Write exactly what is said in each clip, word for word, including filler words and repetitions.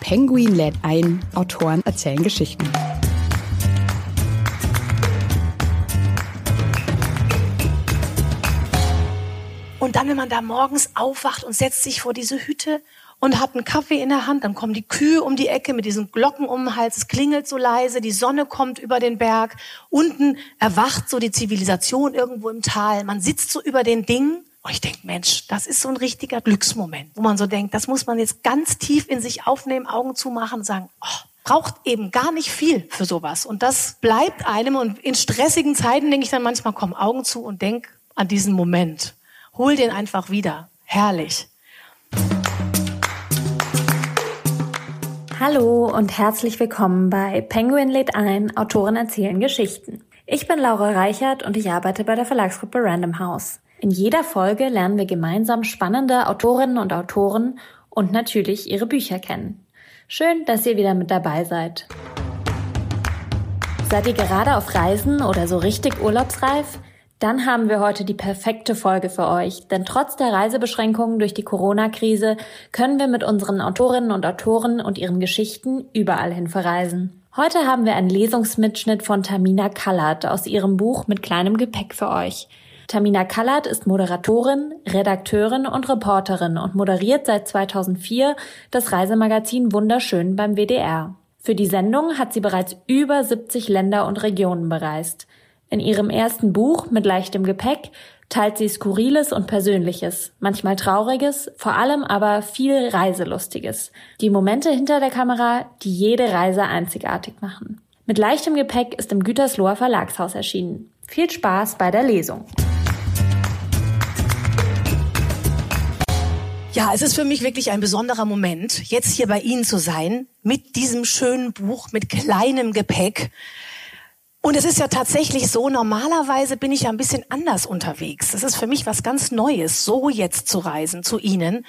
Penguin lädt ein, Autoren erzählen Geschichten. Und dann, wenn man da morgens aufwacht und setzt sich vor diese Hütte und hat einen Kaffee in der Hand, dann kommen die Kühe um die Ecke mit diesen Glocken um den Hals, es klingelt so leise, die Sonne kommt über den Berg, unten erwacht so die Zivilisation irgendwo im Tal, man sitzt so über den Dingen und ich denke, Mensch, das ist so ein richtiger Glücksmoment, wo man so denkt, das muss man jetzt ganz tief in sich aufnehmen, Augen zumachen und sagen, oh, braucht eben gar nicht viel für sowas und das bleibt einem und in stressigen Zeiten denke ich dann manchmal, komm, Augen zu und denk an diesen Moment. Hol den einfach wieder. Herrlich. Hallo und herzlich willkommen bei Penguin lädt ein, Autoren erzählen Geschichten. Ich bin Laura Reichert und ich arbeite bei der Verlagsgruppe Random House. In jeder Folge lernen wir gemeinsam spannende Autorinnen und Autoren und natürlich ihre Bücher kennen. Schön, dass ihr wieder mit dabei seid. Seid ihr gerade auf Reisen oder so richtig urlaubsreif? Dann haben wir heute die perfekte Folge für euch, denn trotz der Reisebeschränkungen durch die Corona-Krise können wir mit unseren Autorinnen und Autoren und ihren Geschichten überall hin verreisen. Heute haben wir einen Lesungsmitschnitt von Tamina Kallert aus ihrem Buch Mit kleinem Gepäck für euch. Tamina Kallert ist Moderatorin, Redakteurin und Reporterin und moderiert seit zweitausendvier das Reisemagazin Wunderschön beim W D R. Für die Sendung hat sie bereits über siebzig Länder und Regionen bereist. In ihrem ersten Buch Mit leichtem Gepäck teilt sie Skurriles und Persönliches, manchmal Trauriges, vor allem aber viel Reiselustiges. Die Momente hinter der Kamera, die jede Reise einzigartig machen. Mit leichtem Gepäck ist im Gütersloher Verlagshaus erschienen. Viel Spaß bei der Lesung. Ja, es ist für mich wirklich ein besonderer Moment, jetzt hier bei Ihnen zu sein, mit diesem schönen Buch, mit kleinem Gepäck. Und es ist ja tatsächlich so, normalerweise bin ich ja ein bisschen anders unterwegs. Das ist für mich was ganz Neues, so jetzt zu reisen zu Ihnen.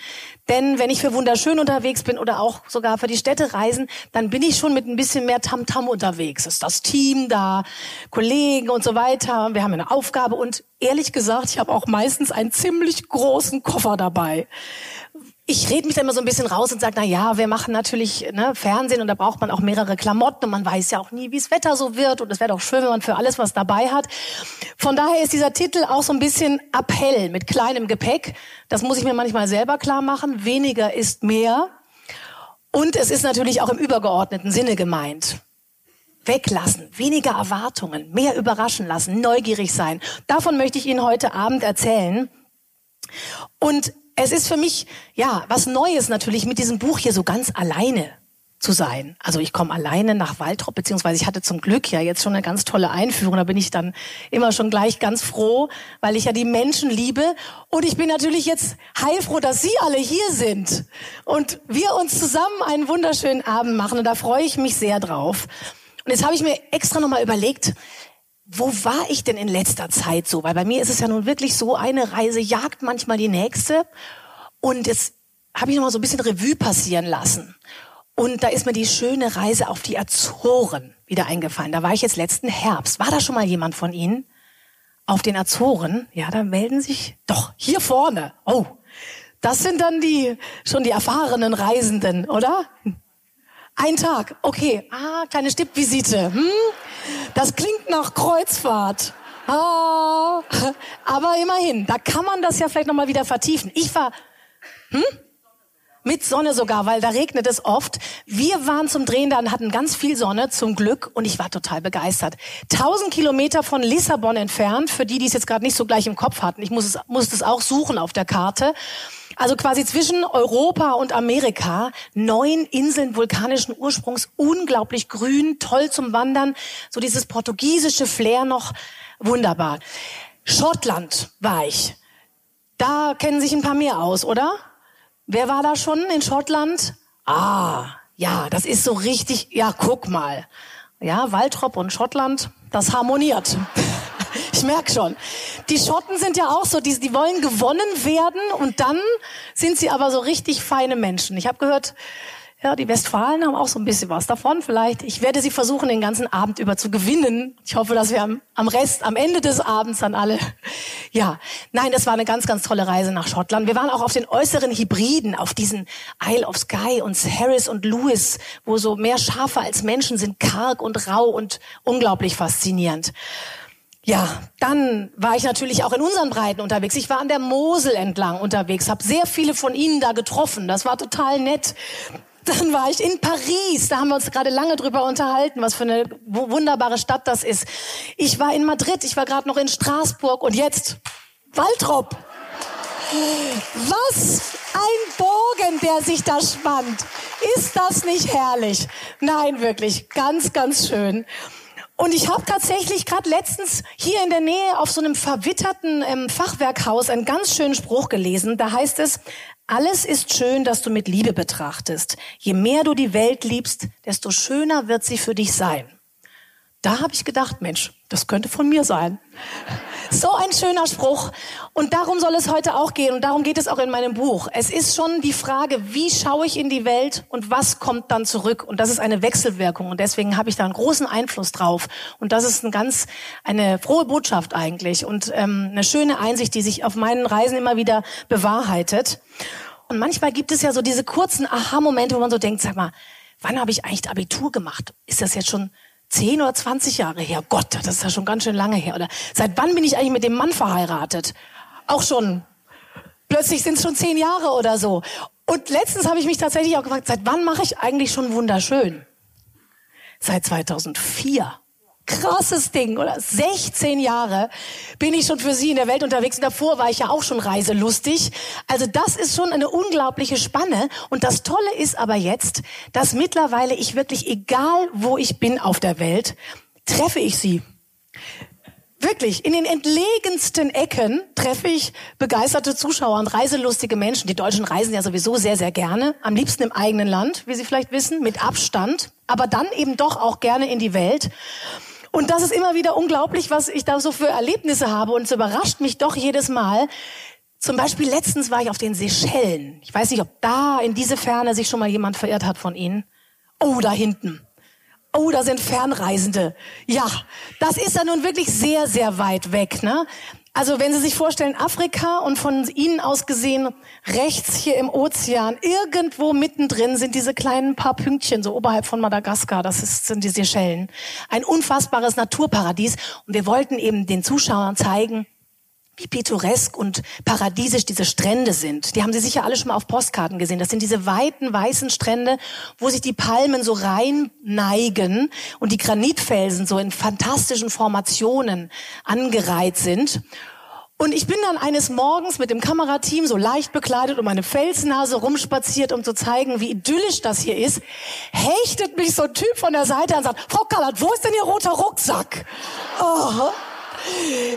Denn wenn ich für Wunderschön unterwegs bin oder auch sogar für die Städte reisen, dann bin ich schon mit ein bisschen mehr Tamtam unterwegs. Ist das Team da, Kollegen und so weiter. Wir haben eine Aufgabe und ehrlich gesagt, ich habe auch meistens einen ziemlich großen Koffer dabei. Ich rede mich da immer so ein bisschen raus und sage, na ja, wir machen natürlich ne, Fernsehen und da braucht man auch mehrere Klamotten und man weiß ja auch nie, wie das Wetter so wird und es wäre doch schön, wenn man für alles was dabei hat. Von daher ist dieser Titel auch so ein bisschen Appell mit kleinem Gepäck. Das muss ich mir manchmal selber klar machen. Weniger ist mehr und es ist natürlich auch im übergeordneten Sinne gemeint. Weglassen, weniger Erwartungen, mehr überraschen lassen, neugierig sein. Davon möchte ich Ihnen heute Abend erzählen. Und es ist für mich, ja, was Neues natürlich, mit diesem Buch hier so ganz alleine zu sein. Also ich komme alleine nach Waltrop, beziehungsweise ich hatte zum Glück ja jetzt schon eine ganz tolle Einführung. Da bin ich dann immer schon gleich ganz froh, weil ich ja die Menschen liebe. Und ich bin natürlich jetzt heilfroh, dass Sie alle hier sind und wir uns zusammen einen wunderschönen Abend machen. Und da freue ich mich sehr drauf. Und jetzt habe ich mir extra nochmal überlegt, wo war ich denn in letzter Zeit so? Weil bei mir ist es ja nun wirklich so, eine Reise jagt manchmal die nächste. Und jetzt habe ich nochmal so ein bisschen Revue passieren lassen. Und da ist mir die schöne Reise auf die Azoren wieder eingefallen. Da war ich jetzt letzten Herbst. War da schon mal jemand von Ihnen? Auf den Azoren? Ja, da melden sich doch hier vorne. Oh, das sind dann die schon die erfahrenen Reisenden, oder? Ein Tag, okay. Ah, kleine Stippvisite. Hm? Das klingt nach Kreuzfahrt. Ah, aber immerhin, da kann man das ja vielleicht nochmal wieder vertiefen. Ich war hm? mit Sonne sogar, weil da regnet es oft. Wir waren zum Drehen da und hatten ganz viel Sonne, zum Glück. Und ich war total begeistert. tausend Kilometer von Lissabon entfernt, für die, die es jetzt gerade nicht so gleich im Kopf hatten. Ich muss es, musste es auch suchen auf der Karte. Also quasi zwischen Europa und Amerika, neun Inseln vulkanischen Ursprungs, unglaublich grün, toll zum Wandern, so dieses portugiesische Flair noch, wunderbar. Schottland war ich, Da kennen sich ein paar mehr aus, oder? Wer war da schon in Schottland? Ah, ja, das ist so richtig, ja, guck mal. Ja, Waltrop und Schottland, das harmoniert. Ich merke schon. Die Schotten sind ja auch so, die, die wollen gewonnen werden und dann sind sie aber so richtig feine Menschen. Ich habe gehört, ja, die Westfalen haben auch so ein bisschen was davon vielleicht. Ich werde sie versuchen, den ganzen Abend über zu gewinnen. Ich hoffe, dass wir am, am Rest, am Ende des Abends dann alle... Ja, nein, das war eine ganz, ganz tolle Reise nach Schottland. Wir waren auch auf den äußeren Hebriden, auf diesen Isle of Skye und Harris und Lewis, wo so mehr Schafe als Menschen sind, karg und rau und unglaublich faszinierend. Ja, dann war ich natürlich auch in unseren Breiten unterwegs. Ich war an der Mosel entlang unterwegs, habe sehr viele von Ihnen da getroffen. Das war total nett. Dann war ich in Paris, da haben wir uns gerade lange drüber unterhalten, was für eine wunderbare Stadt das ist. Ich war in Madrid, ich war gerade noch in Straßburg und jetzt Waltrop. Was ein Bogen, der sich da spannt. Ist das nicht herrlich? Nein, wirklich, ganz, ganz schön. Und ich habe tatsächlich gerade letztens hier in der Nähe auf so einem verwitterten ähm, Fachwerkhaus einen ganz schönen Spruch gelesen. Da heißt es, alles ist schön, dass du mit Liebe betrachtest. Je mehr du die Welt liebst, desto schöner wird sie für dich sein. Da habe ich gedacht, Mensch, das könnte von mir sein. So ein schöner Spruch. Und darum soll es heute auch gehen. Und darum geht es auch in meinem Buch. Es ist schon die Frage, wie schaue ich in die Welt und was kommt dann zurück? Und das ist eine Wechselwirkung. Und deswegen habe ich da einen großen Einfluss drauf. Und das ist ein ganz, eine frohe Botschaft eigentlich. Und ähm, eine schöne Einsicht, die sich auf meinen Reisen immer wieder bewahrheitet. Und manchmal gibt es ja so diese kurzen Aha-Momente, wo man so denkt, sag mal, wann habe ich eigentlich Abitur gemacht? Ist das jetzt schon... Zehn oder zwanzig Jahre her. Gott, das ist ja schon ganz schön lange her. Oder seit wann bin ich eigentlich mit dem Mann verheiratet? Auch schon. Plötzlich sind es schon zehn Jahre oder so. Und letztens habe ich mich tatsächlich auch gefragt, seit wann mache ich eigentlich schon Wunderschön? Seit zweitausendvier. Krasses Ding, oder? sechzehn Jahre bin ich schon für Sie in der Welt unterwegs. Und davor war ich ja auch schon reiselustig. Also das ist schon eine unglaubliche Spanne. Und das Tolle ist aber jetzt, dass mittlerweile ich wirklich, egal wo ich bin auf der Welt, treffe ich Sie. Wirklich, in den entlegensten Ecken treffe ich begeisterte Zuschauer und reiselustige Menschen. Die Deutschen reisen ja sowieso sehr, sehr gerne. Am liebsten im eigenen Land, wie Sie vielleicht wissen, mit Abstand. Aber dann eben doch auch gerne in die Welt. Und das ist immer wieder unglaublich, was ich da so für Erlebnisse habe. Und es überrascht mich doch jedes Mal. Zum Beispiel letztens war ich auf den Seychellen. Ich weiß nicht, ob da in diese Ferne sich schon mal jemand verirrt hat von Ihnen. Oh, da hinten. Oh, da sind Fernreisende. Ja, das ist ja nun wirklich sehr, sehr weit weg, ne? Also wenn Sie sich vorstellen, Afrika und von Ihnen aus gesehen rechts hier im Ozean, irgendwo mittendrin sind diese kleinen paar Pünktchen, so oberhalb von Madagaskar, das ist, sind die Seychellen. Ein unfassbares Naturparadies und wir wollten eben den Zuschauern zeigen, wie pittoresk und paradiesisch diese Strände sind. Die haben Sie sicher alle schon mal auf Postkarten gesehen. Das sind diese weiten, weißen Strände, wo sich die Palmen so rein neigen und die Granitfelsen so in fantastischen Formationen angereiht sind. Und ich bin dann eines Morgens mit dem Kamerateam so leicht bekleidet um meine Felsnase rumspaziert, um zu zeigen, wie idyllisch das hier ist. Hechtet mich so ein Typ von der Seite an und sagt, Frau Kallert, wo ist denn Ihr roter Rucksack? Oh.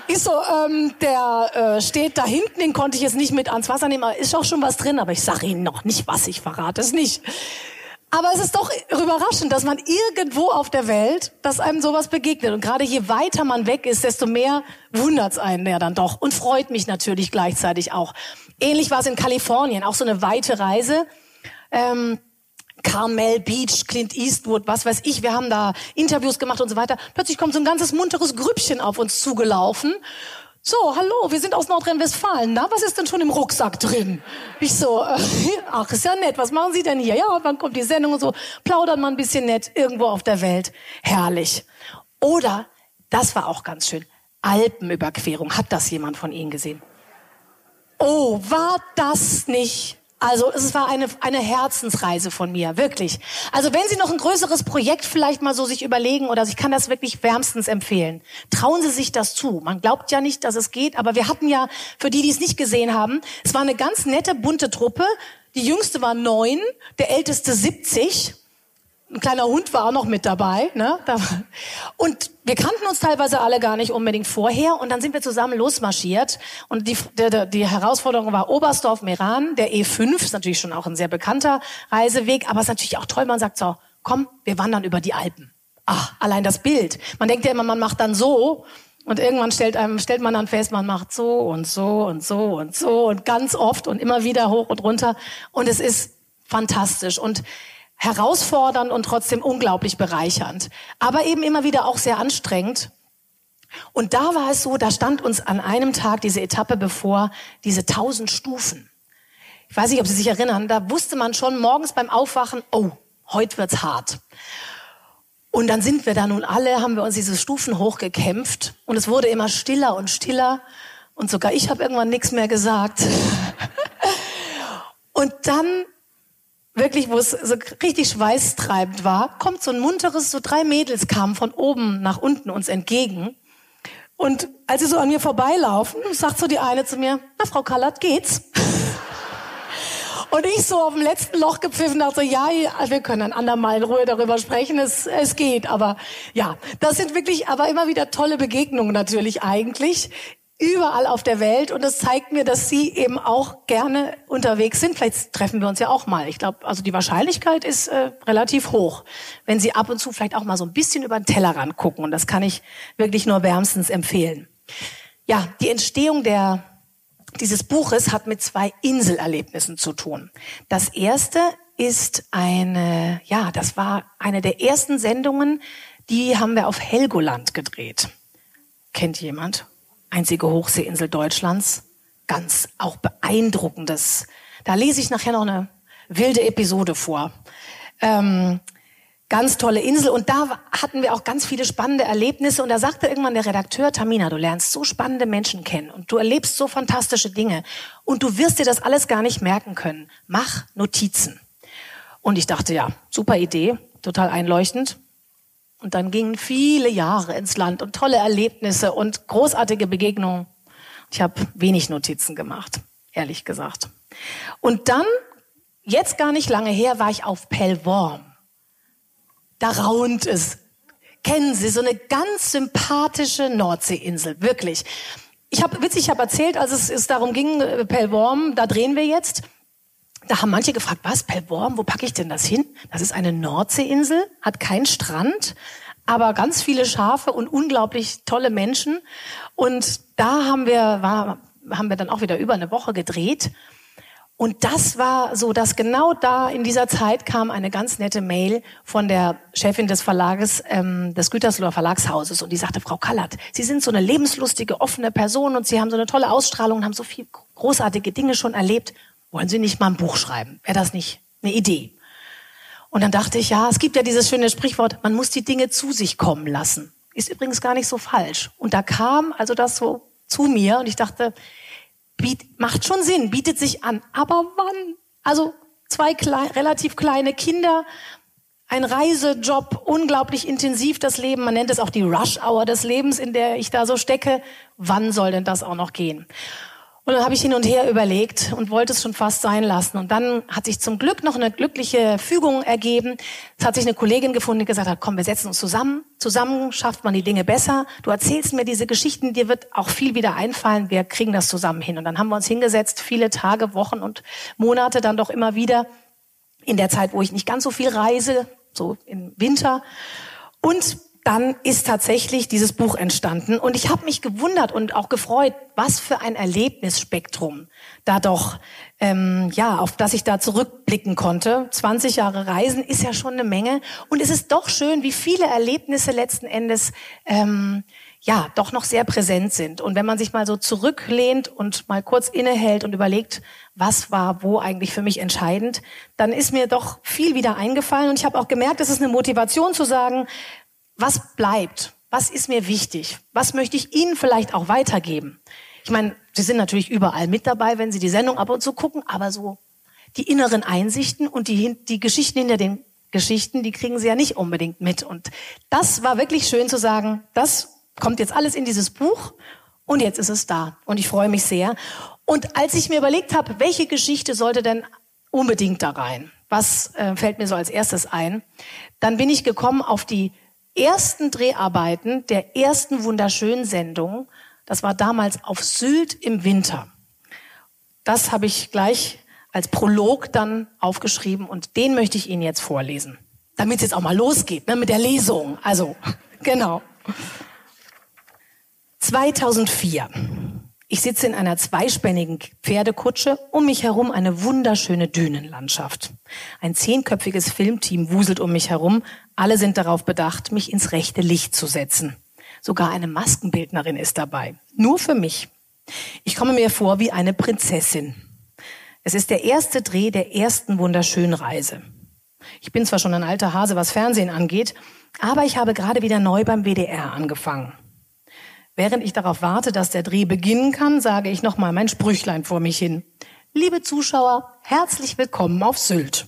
Ist so, ähm, der äh, steht da hinten, den konnte ich jetzt nicht mit ans Wasser nehmen, aber ist auch schon was drin, aber ich sage Ihnen noch nicht was, ich verrate es nicht. Aber es ist doch überraschend, dass man irgendwo auf der Welt, dass einem sowas begegnet. Und gerade je weiter man weg ist, desto mehr wundert's einen ja dann doch und freut mich natürlich gleichzeitig auch. Ähnlich war es in Kalifornien, auch so eine weite Reise. Ähm, Carmel Beach, Clint Eastwood, was weiß ich, wir haben da Interviews gemacht und so weiter. Plötzlich kommt so ein ganzes munteres Grüppchen auf uns zugelaufen. So, hallo, wir sind aus Nordrhein-Westfalen, na, was ist denn schon im Rucksack drin? Ich so, äh, ach, ist ja nett, was machen Sie denn hier? Ja, wann kommt die Sendung und so? Plaudern mal ein bisschen nett, irgendwo auf der Welt. Herrlich. Oder, das war auch ganz schön, Alpenüberquerung. Hat das jemand von Ihnen gesehen? Oh, war das nicht... Also es war eine eine Herzensreise von mir, wirklich. Also wenn Sie noch ein größeres Projekt vielleicht mal so sich überlegen oder ich kann das wirklich wärmstens empfehlen. Trauen Sie sich das zu. Man glaubt ja nicht, dass es geht, aber wir hatten ja, für die, die es nicht gesehen haben, es war eine ganz nette, bunte Truppe. Die Jüngste war neun, der Älteste siebzig. ein kleiner Hund war auch noch mit dabei, ne? Und wir kannten uns teilweise alle gar nicht unbedingt vorher. Und dann sind wir zusammen losmarschiert. Und die, die, die Herausforderung war Oberstdorf-Meran, der E fünf, ist natürlich schon auch ein sehr bekannter Reiseweg. Aber es ist natürlich auch toll, man sagt so, komm, wir wandern über die Alpen. Ach, allein das Bild. Man denkt ja immer, man macht dann so. Und irgendwann stellt, einem, stellt man dann fest, man macht so und so und so und so und ganz oft und immer wieder hoch und runter. Und es ist fantastisch und herausfordernd und trotzdem unglaublich bereichernd. Aber eben immer wieder auch sehr anstrengend. Und da war es so, da stand uns an einem Tag diese Etappe bevor, diese tausend Stufen. Ich weiß nicht, ob Sie sich erinnern, da wusste man schon morgens beim Aufwachen, oh, heute wird's hart. Und dann sind wir da nun alle, haben wir uns diese Stufen hochgekämpft und es wurde immer stiller und stiller und sogar ich habe irgendwann nichts mehr gesagt. Und dann, wirklich, wo es so richtig schweißtreibend war, kommt so ein munteres, so drei Mädels kamen von oben nach unten uns entgegen und als sie so an mir vorbeilaufen, sagt so die eine zu mir, na Frau Kallert, geht's? Und ich so auf dem letzten Loch gepfiffen, dachte, ja, wir können ein andermal in Ruhe darüber sprechen, es, es geht. Aber ja, das sind wirklich aber immer wieder tolle Begegnungen natürlich eigentlich, überall auf der Welt. Und das zeigt mir, dass Sie eben auch gerne unterwegs sind. Vielleicht treffen wir uns ja auch mal. Ich glaube, also die Wahrscheinlichkeit ist äh, relativ hoch, wenn Sie ab und zu vielleicht auch mal so ein bisschen über den Tellerrand gucken. Und das kann ich wirklich nur wärmstens empfehlen. Ja, die Entstehung der... dieses Buches hat mit zwei Inselerlebnissen zu tun. Das erste ist eine, ja, das war eine der ersten Sendungen, die haben wir auf Helgoland gedreht. Kennt jemand? Einzige Hochseeinsel Deutschlands. Ganz auch beeindruckendes. Da lese ich nachher noch eine wilde Episode vor. Ähm, ganz tolle Insel. Und da hatten wir auch ganz viele spannende Erlebnisse. Und da sagte irgendwann der Redakteur, Tamina, du lernst so spannende Menschen kennen und du erlebst so fantastische Dinge und du wirst dir das alles gar nicht merken können. Mach Notizen. Und ich dachte, ja, super Idee, total einleuchtend. Und dann gingen viele Jahre ins Land und tolle Erlebnisse und großartige Begegnungen. Ich habe wenig Notizen gemacht, ehrlich gesagt. Und dann, jetzt gar nicht lange her, war ich auf Pellworm. Da raunt es. Kennen Sie, so eine ganz sympathische Nordseeinsel, wirklich. Ich habe witzig, ich habe erzählt, als es, es darum ging, Pellworm, da drehen wir jetzt. Da haben manche gefragt, was, Pellworm, wo packe ich denn das hin? Das ist eine Nordseeinsel, hat keinen Strand, aber ganz viele Schafe und unglaublich tolle Menschen. Und da haben wir, war, haben wir dann auch wieder über eine Woche gedreht. Und das war so, dass genau da in dieser Zeit kam eine ganz nette Mail von der Chefin des Verlages, ähm, des Gütersloher Verlagshauses. Und die sagte, Frau Kallert, Sie sind so eine lebenslustige, offene Person und Sie haben so eine tolle Ausstrahlung und haben so viel großartige Dinge schon erlebt. Wollen Sie nicht mal ein Buch schreiben? Wäre das nicht eine Idee? Und dann dachte ich, ja, es gibt ja dieses schöne Sprichwort, man muss die Dinge zu sich kommen lassen. Ist übrigens gar nicht so falsch. Und da kam also das so zu mir und ich dachte... Biet, macht schon Sinn, bietet sich an. Aber wann? Also zwei klein, relativ kleine Kinder, ein Reisejob, unglaublich intensiv das Leben. Man nennt es auch die Rush-Hour des Lebens, in der ich da so stecke. Wann soll denn das auch noch gehen? Und dann habe ich hin und her überlegt und wollte es schon fast sein lassen. Und dann hat sich zum Glück noch eine glückliche Fügung ergeben. Es hat sich eine Kollegin gefunden, die gesagt hat, komm, wir setzen uns zusammen. Zusammen schafft man die Dinge besser. Du erzählst mir diese Geschichten, dir wird auch viel wieder einfallen. Wir kriegen das zusammen hin. Und dann haben wir uns hingesetzt, viele Tage, Wochen und Monate dann doch immer wieder in der Zeit, wo ich nicht ganz so viel reise, so im Winter. Und dann ist tatsächlich dieses Buch entstanden. Und ich habe mich gewundert und auch gefreut, was für ein Erlebnisspektrum da doch, ähm, ja, auf das ich da zurückblicken konnte. zwanzig Jahre Reisen ist ja schon eine Menge. Und es ist doch schön, wie viele Erlebnisse letzten Endes, ähm, ja, doch noch sehr präsent sind. Und wenn man sich mal so zurücklehnt und mal kurz innehält und überlegt, was war wo eigentlich für mich entscheidend, dann ist mir doch viel wieder eingefallen. Und ich habe auch gemerkt, es ist eine Motivation zu sagen, was bleibt? Was ist mir wichtig? Was möchte ich Ihnen vielleicht auch weitergeben? Ich meine, Sie sind natürlich überall mit dabei, wenn Sie die Sendung ab und zu gucken, aber so die inneren Einsichten und die, die Geschichten hinter den Geschichten, die kriegen Sie ja nicht unbedingt mit. Und das war wirklich schön zu sagen, das kommt jetzt alles in dieses Buch und jetzt ist es da. Und ich freue mich sehr. Und als ich mir überlegt habe, welche Geschichte sollte denn unbedingt da rein? Was äh, fällt mir so als erstes ein? Dann bin ich gekommen auf die ersten Dreharbeiten der ersten Wunderschön-Sendung. Das war damals auf Sylt im Winter. Das habe ich gleich als Prolog dann aufgeschrieben und den möchte ich Ihnen jetzt vorlesen. Damit es jetzt auch mal losgeht, ne, mit der Lesung. Also, genau. zweitausendvier. Ich sitze in einer zweispännigen Pferdekutsche, um mich herum eine wunderschöne Dünenlandschaft. Ein zehnköpfiges Filmteam wuselt um mich herum. Alle sind darauf bedacht, mich ins rechte Licht zu setzen. Sogar eine Maskenbildnerin ist dabei. Nur für mich. Ich komme mir vor wie eine Prinzessin. Es ist der erste Dreh der ersten Wunderschönreise. Ich bin zwar schon ein alter Hase, was Fernsehen angeht, aber ich habe gerade wieder neu beim W D R angefangen. Während ich darauf warte, dass der Dreh beginnen kann, sage ich nochmal mein Sprüchlein vor mich hin. Liebe Zuschauer, herzlich willkommen auf Sylt.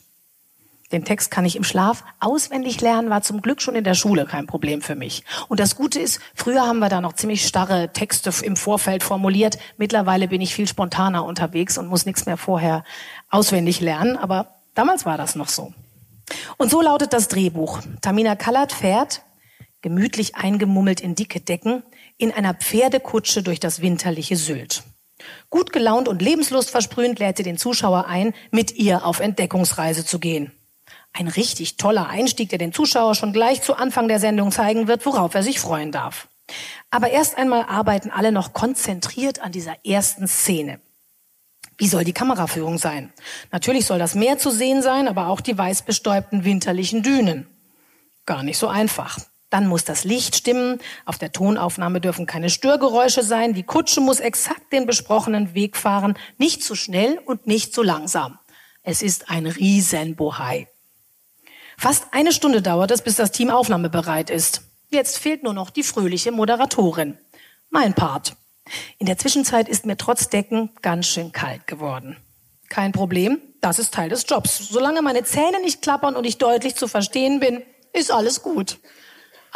Den Text kann ich im Schlaf auswendig lernen, war zum Glück schon in der Schule kein Problem für mich. Und das Gute ist, früher haben wir da noch ziemlich starre Texte im Vorfeld formuliert. Mittlerweile bin ich viel spontaner unterwegs und muss nichts mehr vorher auswendig lernen. Aber damals war das noch so. Und so lautet das Drehbuch. Tamina Kallert fährt, gemütlich eingemummelt in dicke Decken, in einer Pferdekutsche durch das winterliche Sylt. Gut gelaunt und lebenslustversprühend lädt sie den Zuschauer ein, mit ihr auf Entdeckungsreise zu gehen. Ein richtig toller Einstieg, der den Zuschauer schon gleich zu Anfang der Sendung zeigen wird, worauf er sich freuen darf. Aber erst einmal arbeiten alle noch konzentriert an dieser ersten Szene. Wie soll die Kameraführung sein? Natürlich soll das Meer zu sehen sein, aber auch die weiß bestäubten winterlichen Dünen. Gar nicht so einfach. Dann muss das Licht stimmen, auf der Tonaufnahme dürfen keine Störgeräusche sein, die Kutsche muss exakt den besprochenen Weg fahren, nicht zu schnell und nicht zu langsam. Es ist ein Riesenbohai. Fast eine Stunde dauert es, bis das Team aufnahmebereit ist. Jetzt fehlt nur noch die fröhliche Moderatorin. Mein Part. In der Zwischenzeit ist mir trotz Decken ganz schön kalt geworden. Kein Problem, das ist Teil des Jobs. Solange meine Zähne nicht klappern und ich deutlich zu verstehen bin, ist alles gut.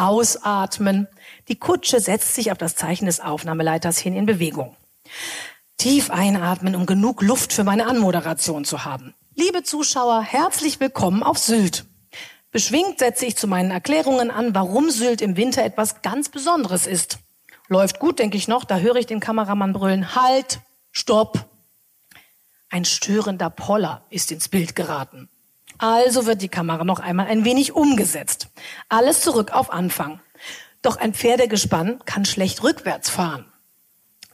Ausatmen. Die Kutsche setzt sich auf das Zeichen des Aufnahmeleiters hin in Bewegung. Tief einatmen, um genug Luft für meine Anmoderation zu haben. Liebe Zuschauer, herzlich willkommen auf Sylt. Beschwingt setze ich zu meinen Erklärungen an, warum Sylt im Winter etwas ganz Besonderes ist. Läuft gut, denke ich noch, da höre ich den Kameramann brüllen, halt, stopp. Ein störender Poller ist ins Bild geraten. Also wird die Kamera noch einmal ein wenig umgesetzt. Alles zurück auf Anfang. Doch ein Pferdegespann kann schlecht rückwärts fahren.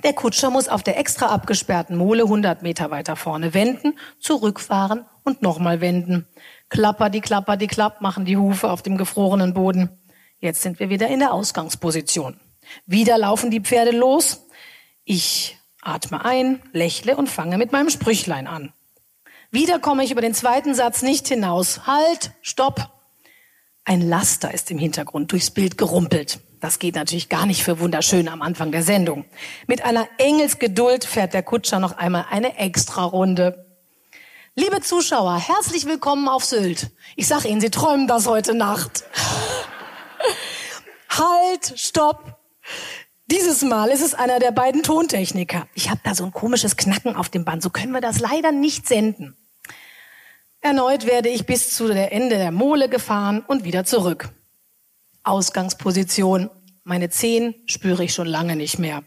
Der Kutscher muss auf der extra abgesperrten Mole hundert Meter weiter vorne wenden, zurückfahren und nochmal wenden. Klapper, die Klapper, die Klapp machen die Hufe auf dem gefrorenen Boden. Jetzt sind wir wieder in der Ausgangsposition. Wieder laufen die Pferde los. Ich atme ein, lächle und fange mit meinem Sprüchlein an. Wieder komme ich über den zweiten Satz nicht hinaus. Halt, stopp. Ein Laster ist im Hintergrund durchs Bild gerumpelt. Das geht natürlich gar nicht für wunderschön am Anfang der Sendung. Mit einer Engelsgeduld fährt der Kutscher noch einmal eine Extrarunde. Liebe Zuschauer, herzlich willkommen auf Sylt. Ich sag Ihnen, Sie träumen das heute Nacht. Halt, stopp. Dieses Mal ist es einer der beiden Tontechniker. Ich habe da so ein komisches Knacken auf dem Band, so können wir das leider nicht senden. Erneut werde ich bis zu der Ende der Mole gefahren und wieder zurück. Ausgangsposition. Meine Zehen spüre ich schon lange nicht mehr.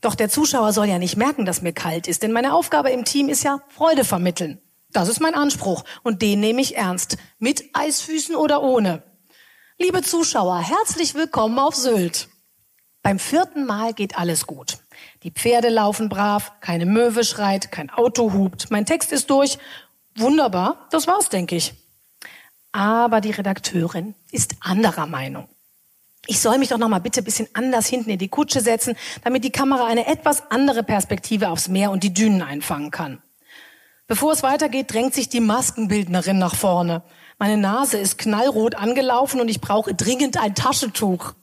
Doch der Zuschauer soll ja nicht merken, dass mir kalt ist, denn meine Aufgabe im Team ist ja Freude vermitteln. Das ist mein Anspruch und den nehme ich ernst. Mit Eisfüßen oder ohne. Liebe Zuschauer, herzlich willkommen auf Sylt. Beim vierten Mal geht alles gut. Die Pferde laufen brav, keine Möwe schreit, kein Auto hupt. Mein Text ist durch. Wunderbar, das war's, denke ich. Aber die Redakteurin ist anderer Meinung. Ich soll mich doch noch mal bitte ein bisschen anders hinten in die Kutsche setzen, damit die Kamera eine etwas andere Perspektive aufs Meer und die Dünen einfangen kann. Bevor es weitergeht, drängt sich die Maskenbildnerin nach vorne. Meine Nase ist knallrot angelaufen und ich brauche dringend ein Taschentuch.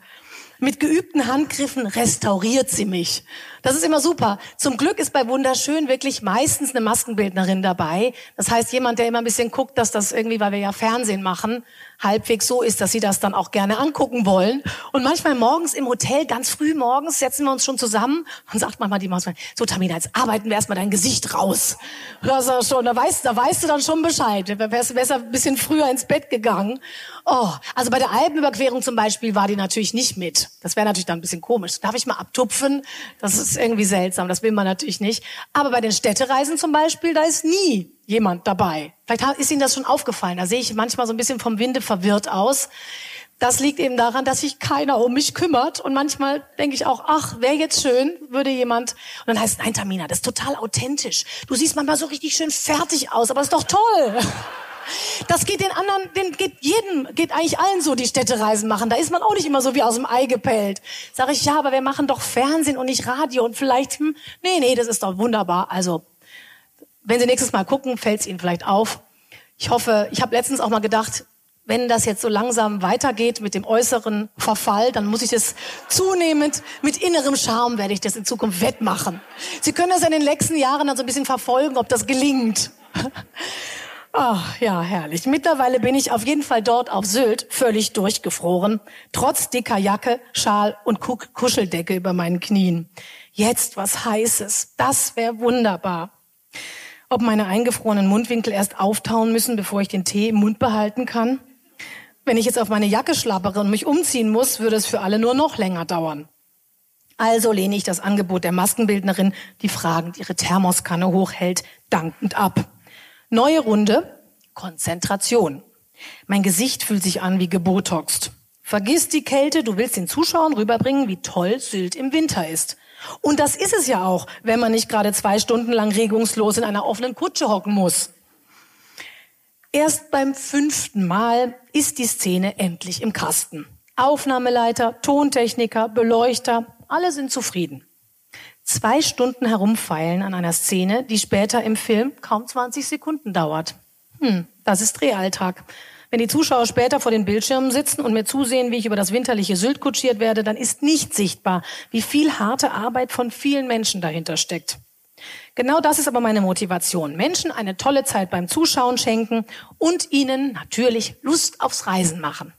Mit geübten Handgriffen restauriert sie mich. Das ist immer super. Zum Glück ist bei Wunderschön wirklich meistens eine Maskenbildnerin dabei. Das heißt, jemand, der immer ein bisschen guckt, dass das irgendwie, weil wir ja Fernsehen machen, halbwegs so ist, dass sie das dann auch gerne angucken wollen. Und manchmal morgens im Hotel, ganz früh morgens, setzen wir uns schon zusammen und sagt manchmal die Maus, so Tamina, jetzt arbeiten wir erstmal dein Gesicht raus. Das ist schon, da weißt, da weißt du dann schon Bescheid. Du wärst besser ein bisschen früher ins Bett gegangen. Oh, also bei der Alpenüberquerung zum Beispiel war die natürlich nicht mit. Das wäre natürlich dann ein bisschen komisch. Darf ich mal abtupfen? Das ist irgendwie seltsam, das will man natürlich nicht. Aber bei den Städtereisen zum Beispiel, da ist nie jemand dabei. Vielleicht ist Ihnen das schon aufgefallen. Da sehe ich manchmal so ein bisschen vom Winde verwirrt aus. Das liegt eben daran, dass sich keiner um mich kümmert. Und manchmal denke ich auch, ach, wäre jetzt schön, würde jemand... Und dann heißt es, nein, Tamina, das ist total authentisch. Du siehst manchmal so richtig schön fertig aus, aber ist doch toll. Das geht den anderen, den geht jedem, geht eigentlich allen so, die Städtereisen machen. Da ist man auch nicht immer so wie aus dem Ei gepellt. Sag ich, ja, aber wir machen doch Fernsehen und nicht Radio und vielleicht, hm, nee, nee, das ist doch wunderbar. Also, wenn Sie nächstes Mal gucken, fällt es Ihnen vielleicht auf. Ich hoffe, ich habe letztens auch mal gedacht, wenn das jetzt so langsam weitergeht mit dem äußeren Verfall, dann muss ich das zunehmend mit innerem Charme werde ich das in Zukunft wettmachen. Sie können das in den nächsten Jahren dann so ein bisschen verfolgen, ob das gelingt. Ach, ja, herrlich. Mittlerweile bin ich auf jeden Fall dort auf Sylt völlig durchgefroren. Trotz dicker Jacke, Schal und Kuscheldecke über meinen Knien. Jetzt was Heißes. Das wäre wunderbar. Ob meine eingefrorenen Mundwinkel erst auftauen müssen, bevor ich den Tee im Mund behalten kann? Wenn ich jetzt auf meine Jacke schlappere und mich umziehen muss, würde es für alle nur noch länger dauern. Also lehne ich das Angebot der Maskenbildnerin, die fragend ihre Thermoskanne hochhält, dankend ab. Neue Runde, Konzentration. Mein Gesicht fühlt sich an wie gebotoxt. Vergiss die Kälte, du willst den Zuschauern rüberbringen, wie toll Sylt im Winter ist. Und das ist es ja auch, wenn man nicht gerade zwei Stunden lang regungslos in einer offenen Kutsche hocken muss. Erst beim fünften Mal ist die Szene endlich im Kasten. Aufnahmeleiter, Tontechniker, Beleuchter, alle sind zufrieden. Zwei Stunden herumfeilen an einer Szene, die später im Film kaum zwanzig Sekunden dauert. Hm, das ist Drehalltag. Wenn die Zuschauer später vor den Bildschirmen sitzen und mir zusehen, wie ich über das winterliche Sylt kutschiert werde, dann ist nicht sichtbar, wie viel harte Arbeit von vielen Menschen dahinter steckt. Genau das ist aber meine Motivation. Menschen eine tolle Zeit beim Zuschauen schenken und ihnen natürlich Lust aufs Reisen machen.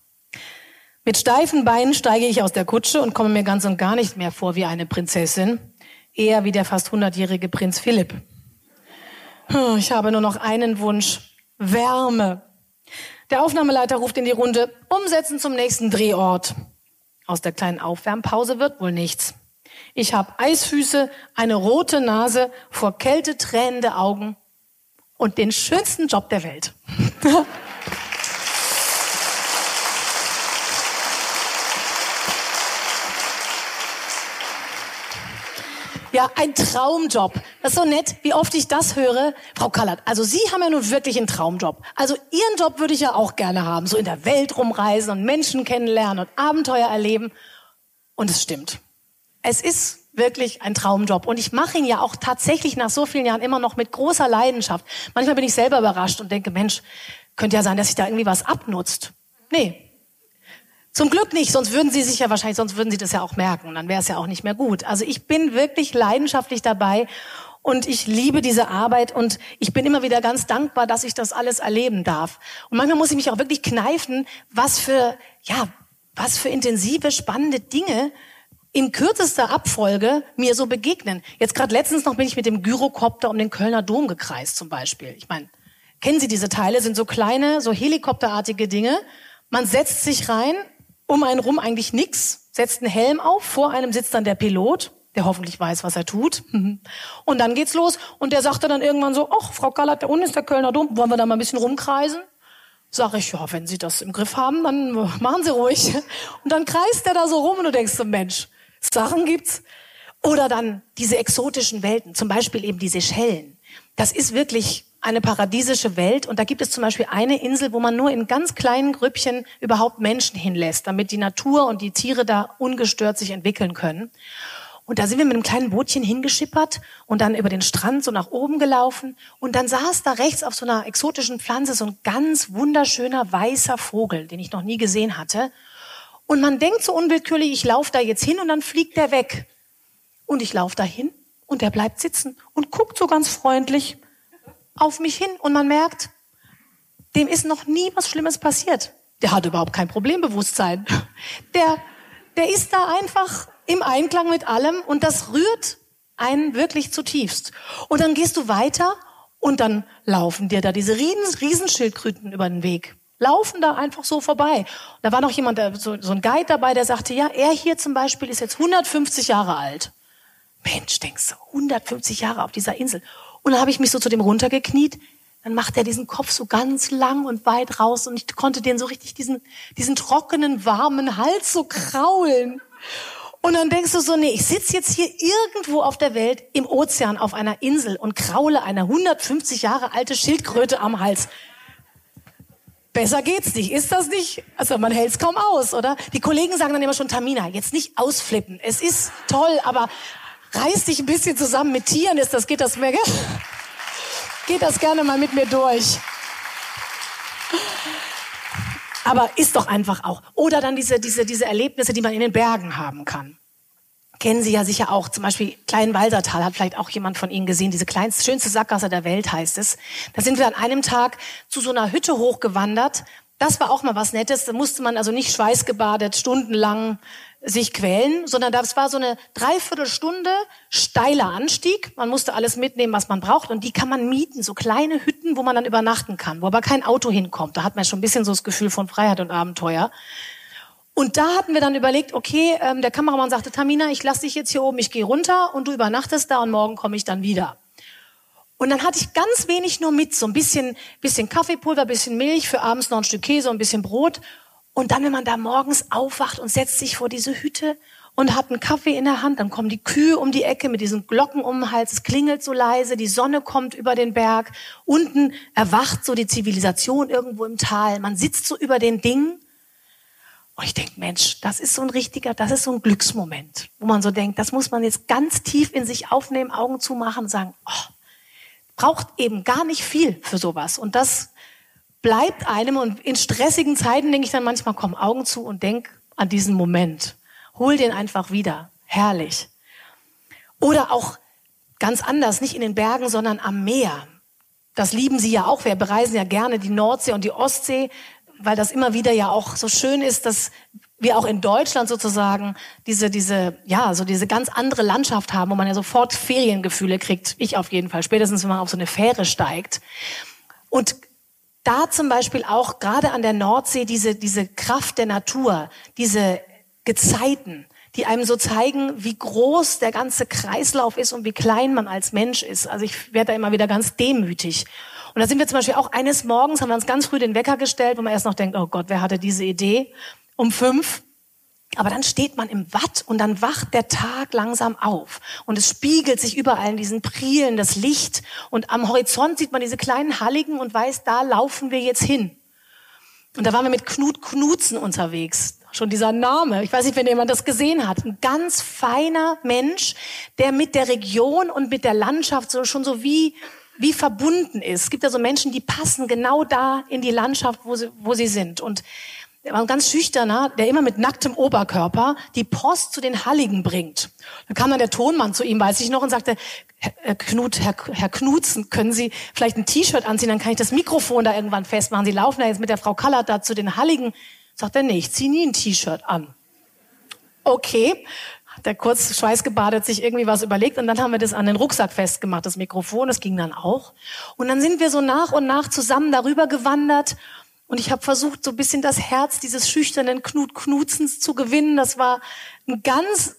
Mit steifen Beinen steige ich aus der Kutsche und komme mir ganz und gar nicht mehr vor wie eine Prinzessin. Eher wie der fast hundertjährige Prinz Philipp. Ich habe nur noch einen Wunsch. Wärme. Der Aufnahmeleiter ruft in die Runde, umsetzen zum nächsten Drehort. Aus der kleinen Aufwärmpause wird wohl nichts. Ich habe Eisfüße, eine rote Nase, vor Kälte tränende Augen und den schönsten Job der Welt. Ja, ein Traumjob. Das ist so nett, wie oft ich das höre. Frau Kallert, also Sie haben ja nun wirklich einen Traumjob. Also Ihren Job würde ich ja auch gerne haben. So in der Welt rumreisen und Menschen kennenlernen und Abenteuer erleben. Und es stimmt. Es ist wirklich ein Traumjob. Und ich mache ihn ja auch tatsächlich nach so vielen Jahren immer noch mit großer Leidenschaft. Manchmal bin ich selber überrascht und denke, Mensch, könnte ja sein, dass sich da irgendwie was abnutzt. Nee. Zum Glück nicht, sonst würden Sie sich ja wahrscheinlich, sonst würden Sie das ja auch merken. Dann wäre es ja auch nicht mehr gut. Also ich bin wirklich leidenschaftlich dabei und ich liebe diese Arbeit und ich bin immer wieder ganz dankbar, dass ich das alles erleben darf. Und manchmal muss ich mich auch wirklich kneifen, was für, ja, was für intensive, spannende Dinge in kürzester Abfolge mir so begegnen. Jetzt gerade letztens noch bin ich mit dem Gyrocopter um den Kölner Dom gekreist zum Beispiel. Ich meine, kennen Sie diese Teile? Sind so kleine, so helikopterartige Dinge. Man setzt sich rein. Um einen rum eigentlich nix, setzt einen Helm auf, vor einem sitzt dann der Pilot, der hoffentlich weiß, was er tut. Und dann geht's los und der sagte dann irgendwann so, ach, Frau Kallert, da unten ist der Kölner Dom, wollen wir da mal ein bisschen rumkreisen? Sag ich, ja, wenn Sie das im Griff haben, dann machen Sie ruhig. Und dann kreist der da so rum und du denkst so, Mensch, Sachen gibt's. Oder dann diese exotischen Welten, zum Beispiel eben die Seychellen. Das ist wirklich eine paradiesische Welt und da gibt es zum Beispiel eine Insel, wo man nur in ganz kleinen Grüppchen überhaupt Menschen hinlässt, damit die Natur und die Tiere da ungestört sich entwickeln können. Und da sind wir mit einem kleinen Bootchen hingeschippert und dann über den Strand so nach oben gelaufen und dann saß da rechts auf so einer exotischen Pflanze so ein ganz wunderschöner weißer Vogel, den ich noch nie gesehen hatte. Und man denkt so unwillkürlich, ich laufe da jetzt hin und dann fliegt der weg. Und ich laufe da hin und der bleibt sitzen und guckt so ganz freundlich auf mich hin. Und man merkt, dem ist noch nie was Schlimmes passiert. Der hat überhaupt kein Problembewusstsein. Der, der ist da einfach im Einklang mit allem und das rührt einen wirklich zutiefst. Und dann gehst du weiter und dann laufen dir da diese riesen, riesen Schildkröten über den Weg. Laufen da einfach so vorbei. Und da war noch jemand, der, so, so ein Guide dabei, der sagte, ja, er hier zum Beispiel ist jetzt hundertfünfzig Jahre alt. Mensch, denkst du, hundertfünfzig Jahre auf dieser Insel. Und dann habe ich mich so zu dem runtergekniet. Dann macht er diesen Kopf so ganz lang und weit raus und ich konnte den so richtig diesen, diesen trockenen, warmen Hals so kraulen. Und dann denkst du so, nee, ich sitze jetzt hier irgendwo auf der Welt im Ozean auf einer Insel und kraule eine hundertfünfzig Jahre alte Schildkröte am Hals. Besser geht's nicht, ist das nicht? Also man hält's kaum aus, oder? Die Kollegen sagen dann immer schon, Tamina, jetzt nicht ausflippen. Es ist toll, aber reiß dich ein bisschen zusammen, mit Tieren ist das, geht das mehr, gell? Geht das gerne mal mit mir durch. Aber ist doch einfach auch. Oder dann diese, diese, diese Erlebnisse, die man in den Bergen haben kann. Kennen Sie ja sicher auch. Zum Beispiel Kleinwalsertal hat vielleicht auch jemand von Ihnen gesehen. Diese kleinste, schönste Sackgasse der Welt heißt es. Da sind wir an einem Tag zu so einer Hütte hochgewandert. Das war auch mal was Nettes. Da musste man also nicht schweißgebadet stundenlang sich quälen, sondern das war so eine Dreiviertelstunde steiler Anstieg. Man musste alles mitnehmen, was man braucht. Und die kann man mieten, so kleine Hütten, wo man dann übernachten kann, wo aber kein Auto hinkommt. Da hat man schon ein bisschen so das Gefühl von Freiheit und Abenteuer. Und da hatten wir dann überlegt, okay, ähm, der Kameramann sagte, Tamina, ich lasse dich jetzt hier oben, ich gehe runter und du übernachtest da und morgen komme ich dann wieder. Und dann hatte ich ganz wenig nur mit, so ein bisschen, bisschen Kaffeepulver, bisschen Milch, für abends noch ein Stück Käse und ein bisschen Brot. Und dann, wenn man da morgens aufwacht und setzt sich vor diese Hütte und hat einen Kaffee in der Hand, dann kommen die Kühe um die Ecke mit diesen Glocken um den Hals, es klingelt so leise, die Sonne kommt über den Berg, unten erwacht so die Zivilisation irgendwo im Tal, man sitzt so über den Dingen und ich denke, Mensch, das ist so ein richtiger, das ist so ein Glücksmoment, wo man so denkt, das muss man jetzt ganz tief in sich aufnehmen, Augen zumachen und sagen, oh, braucht eben gar nicht viel für sowas und das bleibt einem und in stressigen Zeiten denke ich dann manchmal, komm, Augen zu und denk an diesen Moment. Hol den einfach wieder. Herrlich. Oder auch ganz anders, nicht in den Bergen, sondern am Meer. Das lieben Sie ja auch. Wir bereisen ja gerne die Nordsee und die Ostsee, weil das immer wieder ja auch so schön ist, dass wir auch in Deutschland sozusagen diese, diese, ja, so diese ganz andere Landschaft haben, wo man ja sofort Feriengefühle kriegt. Ich auf jeden Fall. Spätestens, wenn man auf so eine Fähre steigt. Und da zum Beispiel auch gerade an der Nordsee diese, diese Kraft der Natur, diese Gezeiten, die einem so zeigen, wie groß der ganze Kreislauf ist und wie klein man als Mensch ist. Also ich werde da immer wieder ganz demütig. Und da sind wir zum Beispiel auch eines Morgens, haben wir uns ganz früh den Wecker gestellt, wo man erst noch denkt, oh Gott, wer hatte diese Idee? Um fünf. Aber dann steht man im Watt und dann wacht der Tag langsam auf. Und es spiegelt sich überall in diesen Prielen das Licht. Und am Horizont sieht man diese kleinen Halligen und weiß, da laufen wir jetzt hin. Und da waren wir mit Knut Knutzen unterwegs. Schon dieser Name. Ich weiß nicht, wenn jemand das gesehen hat. Ein ganz feiner Mensch, der mit der Region und mit der Landschaft so, schon so wie, wie verbunden ist. Es gibt ja so Menschen, die passen genau da in die Landschaft, wo sie, wo sie sind. Und der war ein ganz schüchterner, der immer mit nacktem Oberkörper die Post zu den Halligen bringt. Dann kam dann der Tonmann zu ihm, weiß ich noch, und sagte, Herr Knut, Herr, Herr Knutzen, können Sie vielleicht ein T-Shirt anziehen, dann kann ich das Mikrofon da irgendwann festmachen. Sie laufen da jetzt mit der Frau Kallert da zu den Halligen. Sagt er, nee, ich ziehe nie ein T-Shirt an. Okay, hat er kurz schweißgebadet sich irgendwie was überlegt und dann haben wir das an den Rucksack festgemacht, das Mikrofon, das ging dann auch. Und dann sind wir so nach und nach zusammen darüber gewandert. Und ich habe versucht, so ein bisschen das Herz dieses schüchternen Knut Knutzens zu gewinnen. Das war ein ganz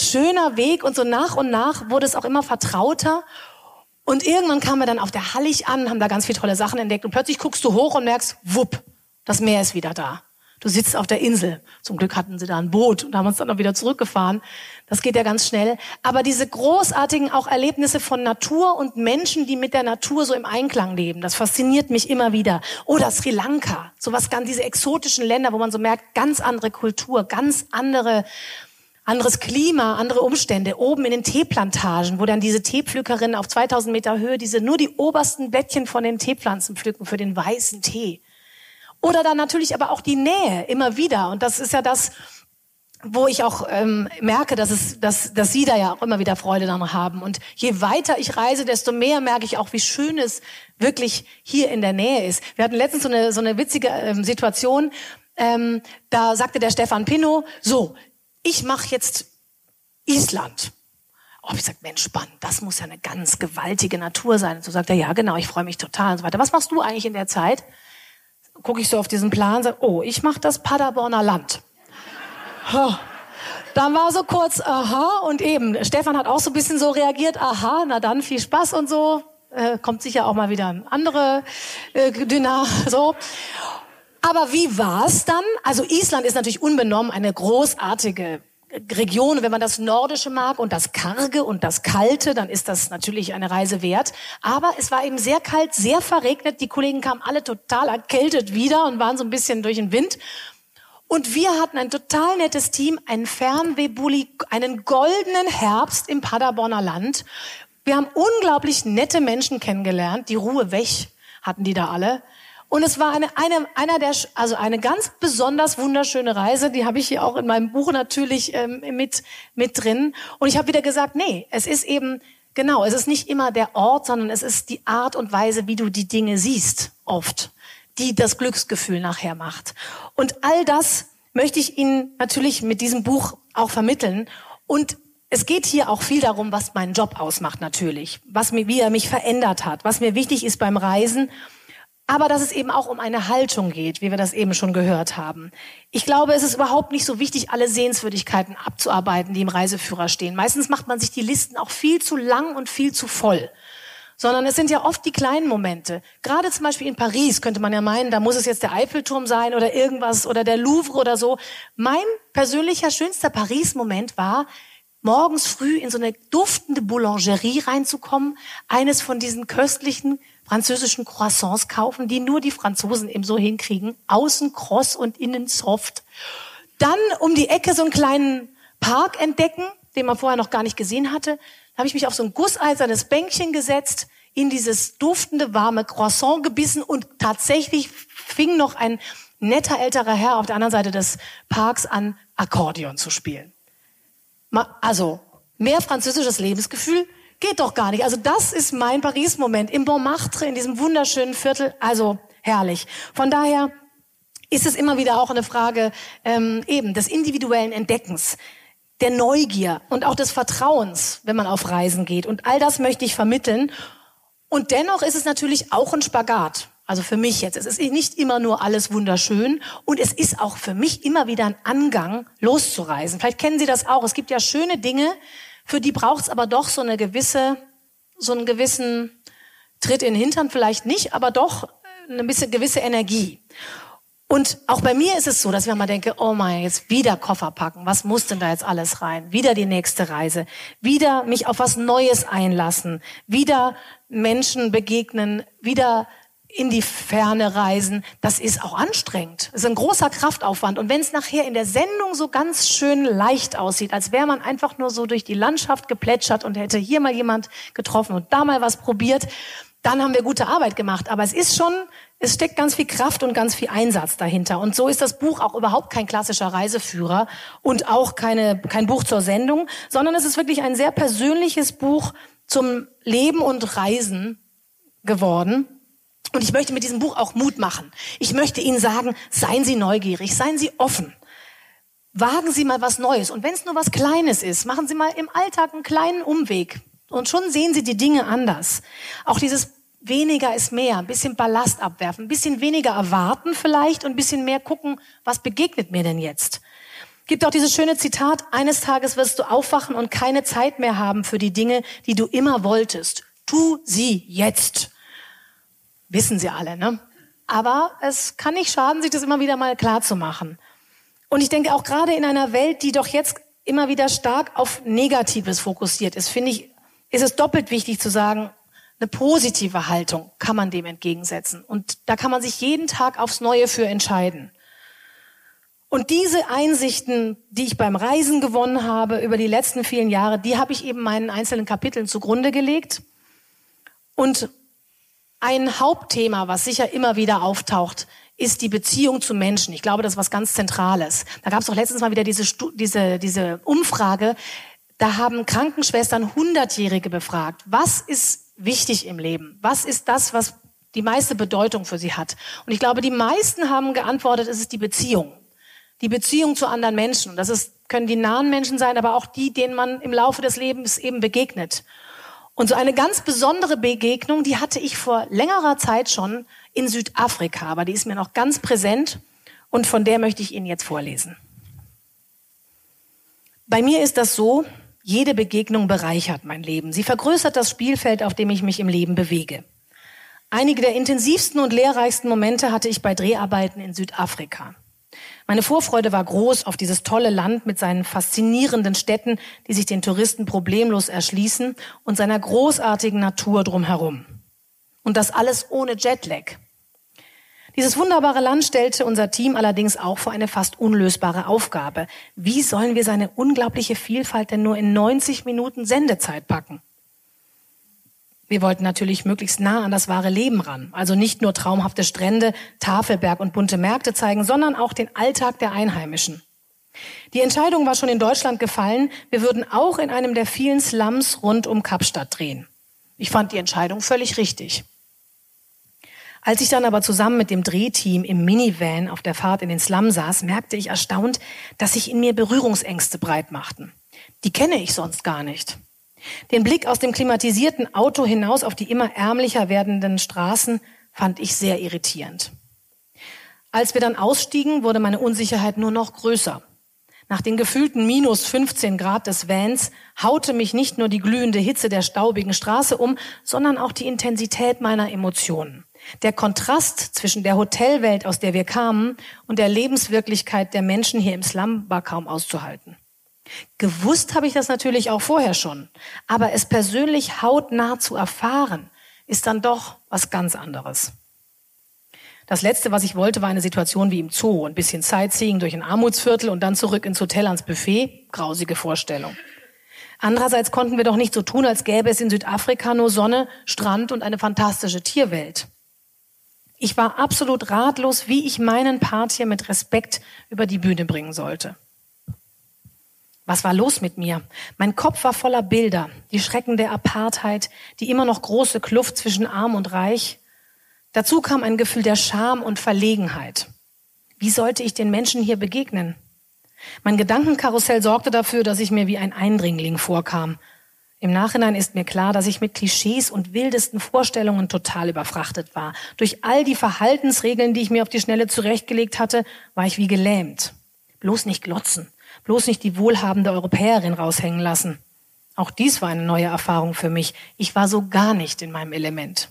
schöner Weg. Und so nach und nach wurde es auch immer vertrauter. Und irgendwann kamen wir dann auf der Hallig an, haben da ganz viele tolle Sachen entdeckt. Und plötzlich guckst du hoch und merkst, wupp, das Meer ist wieder da. Du sitzt auf der Insel. Zum Glück hatten sie da ein Boot und haben uns dann auch wieder zurückgefahren. Das geht ja ganz schnell. Aber diese großartigen auch Erlebnisse von Natur und Menschen, die mit der Natur so im Einklang leben, das fasziniert mich immer wieder. Oder Sri Lanka, sowas ganz, diese exotischen Länder, wo man so merkt, ganz andere Kultur, ganz andere, anderes Klima, andere Umstände. Oben in den Teeplantagen, wo dann diese Teepflückerinnen auf zweitausend Meter Höhe diese nur die obersten Blättchen von den Teepflanzen pflücken für den weißen Tee. Oder dann natürlich aber auch die Nähe immer wieder. Und das ist ja das, wo ich auch ähm, merke, dass es, dass, dass Sie da ja auch immer wieder Freude daran haben. Und je weiter ich reise, desto mehr merke ich auch, wie schön es wirklich hier in der Nähe ist. Wir hatten letztens so eine, so eine witzige ähm, Situation. Ähm, da sagte der Stefan Pinnow, so, ich mache jetzt Island. Oh, ich sage, Mensch, spannend, das muss ja eine ganz gewaltige Natur sein. Und so sagt er, ja genau, ich freue mich total und so weiter. Was machst du eigentlich in der Zeit? Gucke ich so auf diesen Plan, sage, oh, ich mache das Paderborner Land. Oh. Dann war so kurz, aha, und eben, Stefan hat auch so ein bisschen so reagiert, aha, na dann, viel Spaß und so. Äh, kommt sicher auch mal wieder ein anderer äh, Dünner, so. Aber wie war's dann? Also Island ist natürlich unbenommen eine großartige Region. Wenn man das Nordische mag und das Karge und das Kalte, dann ist das natürlich eine Reise wert. Aber es war eben sehr kalt, sehr verregnet. Die Kollegen kamen alle total erkältet wieder und waren so ein bisschen durch den Wind. Und wir hatten ein total nettes Team, einen Fernwehbully, einen goldenen Herbst im Paderborner Land. Wir haben unglaublich nette Menschen kennengelernt. Die Ruhe weg hatten die da alle. Und es war eine, eine, einer der, also eine ganz besonders wunderschöne Reise. Die habe ich hier auch in meinem Buch natürlich ähm, mit, mit drin. Und ich habe wieder gesagt, nee, es ist eben, genau, es ist nicht immer der Ort, sondern es ist die Art und Weise, wie du die Dinge siehst, oft, die das Glücksgefühl nachher macht. Und all das möchte ich Ihnen natürlich mit diesem Buch auch vermitteln. Und es geht hier auch viel darum, was meinen Job ausmacht, natürlich. Was mir, wie er mich verändert hat, was mir wichtig ist beim Reisen. Aber dass es eben auch um eine Haltung geht, wie wir das eben schon gehört haben. Ich glaube, es ist überhaupt nicht so wichtig, alle Sehenswürdigkeiten abzuarbeiten, die im Reiseführer stehen. Meistens macht man sich die Listen auch viel zu lang und viel zu voll. Sondern es sind ja oft die kleinen Momente. Gerade zum Beispiel in Paris könnte man ja meinen, da muss es jetzt der Eiffelturm sein oder irgendwas oder der Louvre oder so. Mein persönlicher schönster Paris-Moment war, morgens früh in so eine duftende Boulangerie reinzukommen, eines von diesen köstlichen französischen Croissants kaufen, die nur die Franzosen eben so hinkriegen. Außen kross und innen soft. Dann um die Ecke so einen kleinen Park entdecken, den man vorher noch gar nicht gesehen hatte. Da habe ich mich auf so ein gusseisernes Bänkchen gesetzt, in dieses duftende, warme Croissant gebissen und tatsächlich fing noch ein netter älterer Herr auf der anderen Seite des Parks an, Akkordeon zu spielen. Also, mehr französisches Lebensgefühl geht doch gar nicht. Also das ist mein Paris-Moment im Montmartre, in diesem wunderschönen Viertel. Also herrlich. Von daher ist es immer wieder auch eine Frage ähm, eben des individuellen Entdeckens, der Neugier und auch des Vertrauens, wenn man auf Reisen geht. Und all das möchte ich vermitteln. Und dennoch ist es natürlich auch ein Spagat. Also für mich jetzt. Es ist nicht immer nur alles wunderschön. Und es ist auch für mich immer wieder ein Angang, loszureisen. Vielleicht kennen Sie das auch. Es gibt ja schöne Dinge, für die braucht's aber doch so eine gewisse, so einen gewissen Tritt in den Hintern vielleicht nicht, aber doch eine bisschen gewisse Energie. Und auch bei mir ist es so, dass ich mal denke, oh mein, jetzt wieder Koffer packen. Was muss denn da jetzt alles rein? Wieder die nächste Reise. Wieder mich auf was Neues einlassen. Wieder Menschen begegnen. Wieder in die Ferne reisen. Das ist auch anstrengend. Das ist ein großer Kraftaufwand. Und wenn es nachher in der Sendung so ganz schön leicht aussieht, als wäre man einfach nur so durch die Landschaft geplätschert und hätte hier mal jemand getroffen und da mal was probiert, dann haben wir gute Arbeit gemacht. Aber es ist schon, es steckt ganz viel Kraft und ganz viel Einsatz dahinter. Und so ist das Buch auch überhaupt kein klassischer Reiseführer und auch keine, kein Buch zur Sendung, sondern es ist wirklich ein sehr persönliches Buch zum Leben und Reisen geworden. Und ich möchte mit diesem Buch auch Mut machen. Ich möchte Ihnen sagen, seien Sie neugierig, seien Sie offen. Wagen Sie mal was Neues. Und wenn es nur was Kleines ist, machen Sie mal im Alltag einen kleinen Umweg. Und schon sehen Sie die Dinge anders. Auch dieses weniger ist mehr, ein bisschen Ballast abwerfen, ein bisschen weniger erwarten vielleicht und ein bisschen mehr gucken, was begegnet mir denn jetzt? Gibt auch dieses schöne Zitat, eines Tages wirst du aufwachen und keine Zeit mehr haben für die Dinge, die du immer wolltest. Tu sie jetzt. Wissen Sie alle, ne? Aber es kann nicht schaden, sich das immer wieder mal klar zu machen. Und ich denke auch gerade in einer Welt, die doch jetzt immer wieder stark auf Negatives fokussiert ist, finde ich, ist es doppelt wichtig zu sagen, eine positive Haltung kann man dem entgegensetzen. Und da kann man sich jeden Tag aufs Neue für entscheiden. Und diese Einsichten, die ich beim Reisen gewonnen habe über die letzten vielen Jahre, die habe ich eben meinen einzelnen Kapiteln zugrunde gelegt. Und ein Hauptthema, was sicher immer wieder auftaucht, ist die Beziehung zu Menschen. Ich glaube, das ist was ganz Zentrales. Da gab es doch letztens mal wieder diese, diese, diese Umfrage, da haben Krankenschwestern Hundertjährige befragt. Was ist wichtig im Leben? Was ist das, was die meiste Bedeutung für sie hat? Und ich glaube, die meisten haben geantwortet, es ist die Beziehung. Die Beziehung zu anderen Menschen. Das ist, können die nahen Menschen sein, aber auch die, denen man im Laufe des Lebens eben begegnet. Und so eine ganz besondere Begegnung, die hatte ich vor längerer Zeit schon in Südafrika. Aber die ist mir noch ganz präsent und von der möchte ich Ihnen jetzt vorlesen. Bei mir ist das so, jede Begegnung bereichert mein Leben. Sie vergrößert das Spielfeld, auf dem ich mich im Leben bewege. Einige der intensivsten und lehrreichsten Momente hatte ich bei Dreharbeiten in Südafrika. Meine Vorfreude war groß auf dieses tolle Land mit seinen faszinierenden Städten, die sich den Touristen problemlos erschließen, und seiner großartigen Natur drumherum. Und das alles ohne Jetlag. Dieses wunderbare Land stellte unser Team allerdings auch vor eine fast unlösbare Aufgabe. Wie sollen wir seine unglaubliche Vielfalt denn nur in neunzig Minuten Sendezeit packen? Wir wollten natürlich möglichst nah an das wahre Leben ran. Also nicht nur traumhafte Strände, Tafelberg und bunte Märkte zeigen, sondern auch den Alltag der Einheimischen. Die Entscheidung war schon in Deutschland gefallen. Wir würden auch in einem der vielen Slums rund um Kapstadt drehen. Ich fand die Entscheidung völlig richtig. Als ich dann aber zusammen mit dem Drehteam im Minivan auf der Fahrt in den Slum saß, merkte ich erstaunt, dass sich in mir Berührungsängste breit machten. Die kenne ich sonst gar nicht. Den Blick aus dem klimatisierten Auto hinaus auf die immer ärmlicher werdenden Straßen fand ich sehr irritierend. Als wir dann ausstiegen, wurde meine Unsicherheit nur noch größer. Nach den gefühlten minus fünfzehn Grad des Vans haute mich nicht nur die glühende Hitze der staubigen Straße um, sondern auch die Intensität meiner Emotionen. Der Kontrast zwischen der Hotelwelt, aus der wir kamen, und der Lebenswirklichkeit der Menschen hier im Slum war kaum auszuhalten. Gewusst habe ich das natürlich auch vorher schon, aber es persönlich hautnah zu erfahren, ist dann doch was ganz anderes. Das Letzte, was ich wollte, war eine Situation wie im Zoo, ein bisschen Sightseeing durch ein Armutsviertel und dann zurück ins Hotel ans Buffet. Grausige Vorstellung. Andererseits konnten wir doch nicht so tun, als gäbe es in Südafrika nur Sonne, Strand und eine fantastische Tierwelt. Ich war absolut ratlos, wie ich meinen Part hier mit Respekt über die Bühne bringen sollte. Was war los mit mir? Mein Kopf war voller Bilder, die Schrecken der Apartheid, die immer noch große Kluft zwischen Arm und Reich. Dazu kam ein Gefühl der Scham und Verlegenheit. Wie sollte ich den Menschen hier begegnen? Mein Gedankenkarussell sorgte dafür, dass ich mir wie ein Eindringling vorkam. Im Nachhinein ist mir klar, dass ich mit Klischees und wildesten Vorstellungen total überfrachtet war. Durch all die Verhaltensregeln, die ich mir auf die Schnelle zurechtgelegt hatte, war ich wie gelähmt. Bloß nicht glotzen. Bloß nicht die wohlhabende Europäerin raushängen lassen. Auch dies war eine neue Erfahrung für mich. Ich war so gar nicht in meinem Element.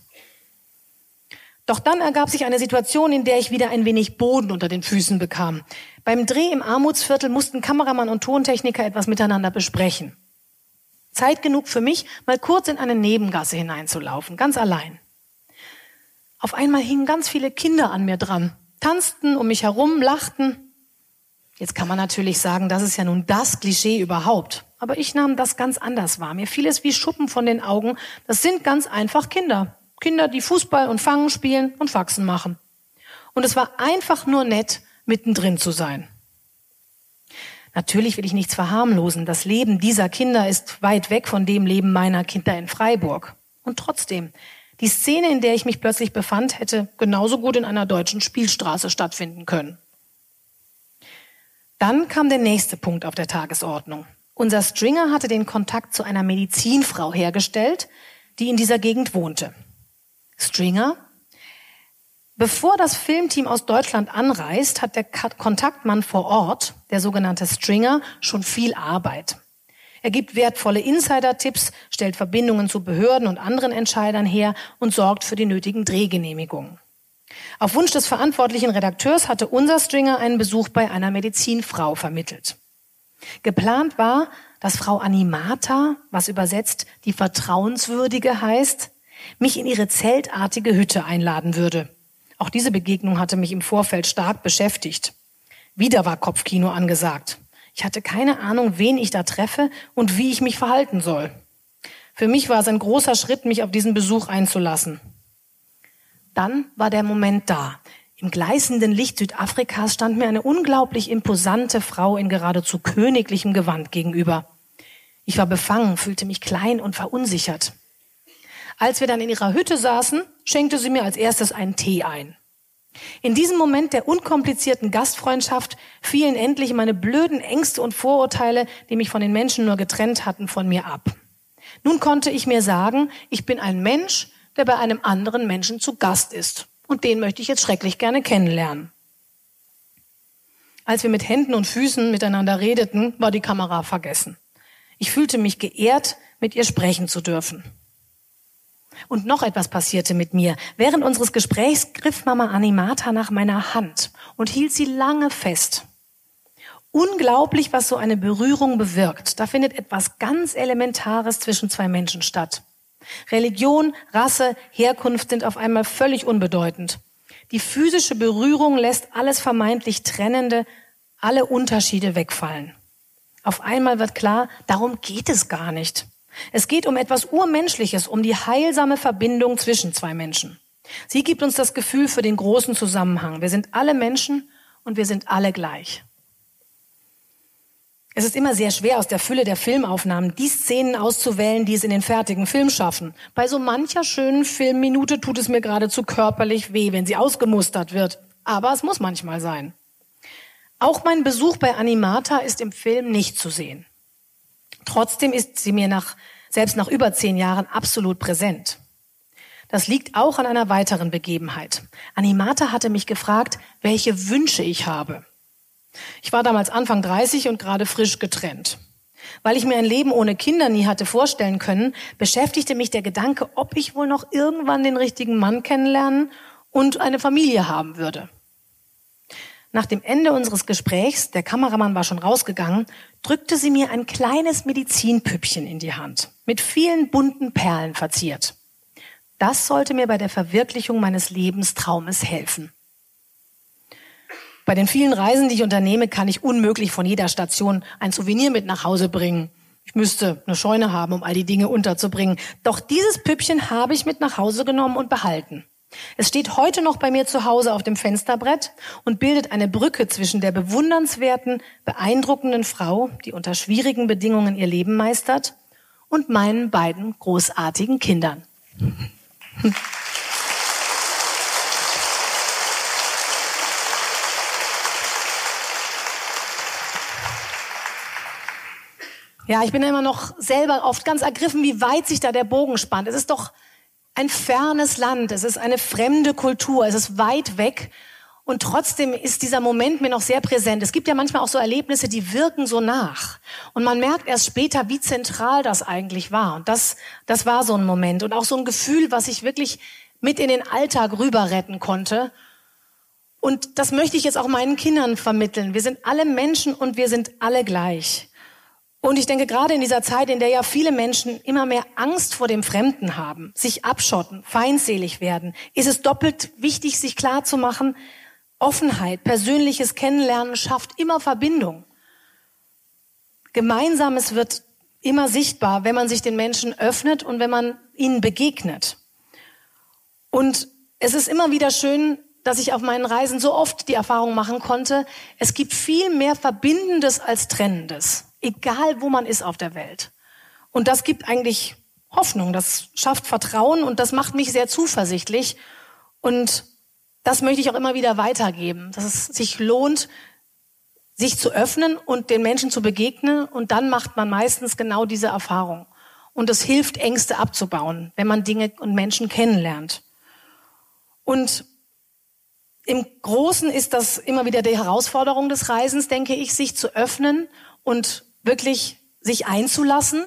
Doch dann ergab sich eine Situation, in der ich wieder ein wenig Boden unter den Füßen bekam. Beim Dreh im Armutsviertel mussten Kameramann und Tontechniker etwas miteinander besprechen. Zeit genug für mich, mal kurz in eine Nebengasse hineinzulaufen, ganz allein. Auf einmal hingen ganz viele Kinder an mir dran, tanzten um mich herum, lachten. Jetzt kann man natürlich sagen, das ist ja nun das Klischee überhaupt. Aber ich nahm das ganz anders wahr. Mir fiel es wie Schuppen von den Augen. Das sind ganz einfach Kinder. Kinder, die Fußball und Fangen spielen und Faxen machen. Und es war einfach nur nett, mittendrin zu sein. Natürlich will ich nichts verharmlosen. Das Leben dieser Kinder ist weit weg von dem Leben meiner Kinder in Freiburg. Und trotzdem, die Szene, in der ich mich plötzlich befand, hätte genauso gut in einer deutschen Spielstraße stattfinden können. Dann kam der nächste Punkt auf der Tagesordnung. Unser Stringer hatte den Kontakt zu einer Medizinfrau hergestellt, die in dieser Gegend wohnte. Stringer? Bevor das Filmteam aus Deutschland anreist, hat der Kontaktmann vor Ort, der sogenannte Stringer, schon viel Arbeit. Er gibt wertvolle Insider-Tipps, stellt Verbindungen zu Behörden und anderen Entscheidern her und sorgt für die nötigen Drehgenehmigungen. Auf Wunsch des verantwortlichen Redakteurs hatte unser Stringer einen Besuch bei einer Medizinfrau vermittelt. Geplant war, dass Frau Animata, was übersetzt die Vertrauenswürdige heißt, mich in ihre zeltartige Hütte einladen würde. Auch diese Begegnung hatte mich im Vorfeld stark beschäftigt. Wieder war Kopfkino angesagt. Ich hatte keine Ahnung, wen ich da treffe und wie ich mich verhalten soll. Für mich war es ein großer Schritt, mich auf diesen Besuch einzulassen. Dann war der Moment da. Im gleißenden Licht Südafrikas stand mir eine unglaublich imposante Frau in geradezu königlichem Gewand gegenüber. Ich war befangen, fühlte mich klein und verunsichert. Als wir dann in ihrer Hütte saßen, schenkte sie mir als erstes einen Tee ein. In diesem Moment der unkomplizierten Gastfreundschaft fielen endlich meine blöden Ängste und Vorurteile, die mich von den Menschen nur getrennt hatten, von mir ab. Nun konnte ich mir sagen, ich bin ein Mensch, der bei einem anderen Menschen zu Gast ist. Und den möchte ich jetzt schrecklich gerne kennenlernen. Als wir mit Händen und Füßen miteinander redeten, war die Kamera vergessen. Ich fühlte mich geehrt, mit ihr sprechen zu dürfen. Und noch etwas passierte mit mir. Während unseres Gesprächs griff Mama Animata nach meiner Hand und hielt sie lange fest. Unglaublich, was so eine Berührung bewirkt. Da findet etwas ganz Elementares zwischen zwei Menschen statt. Religion, Rasse, Herkunft sind auf einmal völlig unbedeutend. Die physische Berührung lässt alles vermeintlich Trennende, alle Unterschiede wegfallen. Auf einmal wird klar, darum geht es gar nicht. Es geht um etwas Urmenschliches, um die heilsame Verbindung zwischen zwei Menschen. Sie gibt uns das Gefühl für den großen Zusammenhang. Wir sind alle Menschen und wir sind alle gleich. Es ist immer sehr schwer, aus der Fülle der Filmaufnahmen die Szenen auszuwählen, die es in den fertigen Film schaffen. Bei so mancher schönen Filmminute tut es mir geradezu körperlich weh, wenn sie ausgemustert wird. Aber es muss manchmal sein. Auch mein Besuch bei Animata ist im Film nicht zu sehen. Trotzdem ist sie mir nach, selbst nach über zehn Jahren absolut präsent. Das liegt auch an einer weiteren Begebenheit. Animata hatte mich gefragt, welche Wünsche ich habe. Ich war damals Anfang dreißig und gerade frisch getrennt. Weil ich mir ein Leben ohne Kinder nie hatte vorstellen können, beschäftigte mich der Gedanke, ob ich wohl noch irgendwann den richtigen Mann kennenlernen und eine Familie haben würde. Nach dem Ende unseres Gesprächs, der Kameramann war schon rausgegangen, drückte sie mir ein kleines Medizinpüppchen in die Hand, mit vielen bunten Perlen verziert. Das sollte mir bei der Verwirklichung meines Lebenstraumes helfen. Bei den vielen Reisen, die ich unternehme, kann ich unmöglich von jeder Station ein Souvenir mit nach Hause bringen. Ich müsste eine Scheune haben, um all die Dinge unterzubringen. Doch dieses Püppchen habe ich mit nach Hause genommen und behalten. Es steht heute noch bei mir zu Hause auf dem Fensterbrett und bildet eine Brücke zwischen der bewundernswerten, beeindruckenden Frau, die unter schwierigen Bedingungen ihr Leben meistert, und meinen beiden großartigen Kindern. Ja, ich bin ja immer noch selber oft ganz ergriffen, wie weit sich da der Bogen spannt. Es ist doch ein fernes Land, es ist eine fremde Kultur, es ist weit weg. Und trotzdem ist dieser Moment mir noch sehr präsent. Es gibt ja manchmal auch so Erlebnisse, die wirken so nach. Und man merkt erst später, wie zentral das eigentlich war. Und das, das war so ein Moment. Und auch so ein Gefühl, was ich wirklich mit in den Alltag rüber retten konnte. Und das möchte ich jetzt auch meinen Kindern vermitteln. Wir sind alle Menschen und wir sind alle gleich. Und ich denke, gerade in dieser Zeit, in der ja viele Menschen immer mehr Angst vor dem Fremden haben, sich abschotten, feindselig werden, ist es doppelt wichtig, sich klarzumachen, Offenheit, persönliches Kennenlernen schafft immer Verbindung. Gemeinsames wird immer sichtbar, wenn man sich den Menschen öffnet und wenn man ihnen begegnet. Und es ist immer wieder schön, dass ich auf meinen Reisen so oft die Erfahrung machen konnte, es gibt viel mehr Verbindendes als Trennendes. Egal, wo man ist auf der Welt. Und das gibt eigentlich Hoffnung, das schafft Vertrauen und das macht mich sehr zuversichtlich. Und das möchte ich auch immer wieder weitergeben, dass es sich lohnt, sich zu öffnen und den Menschen zu begegnen. Und dann macht man meistens genau diese Erfahrung. Und es hilft, Ängste abzubauen, wenn man Dinge und Menschen kennenlernt. Und im Großen ist das immer wieder die Herausforderung des Reisens, denke ich, sich zu öffnen und wirklich sich einzulassen.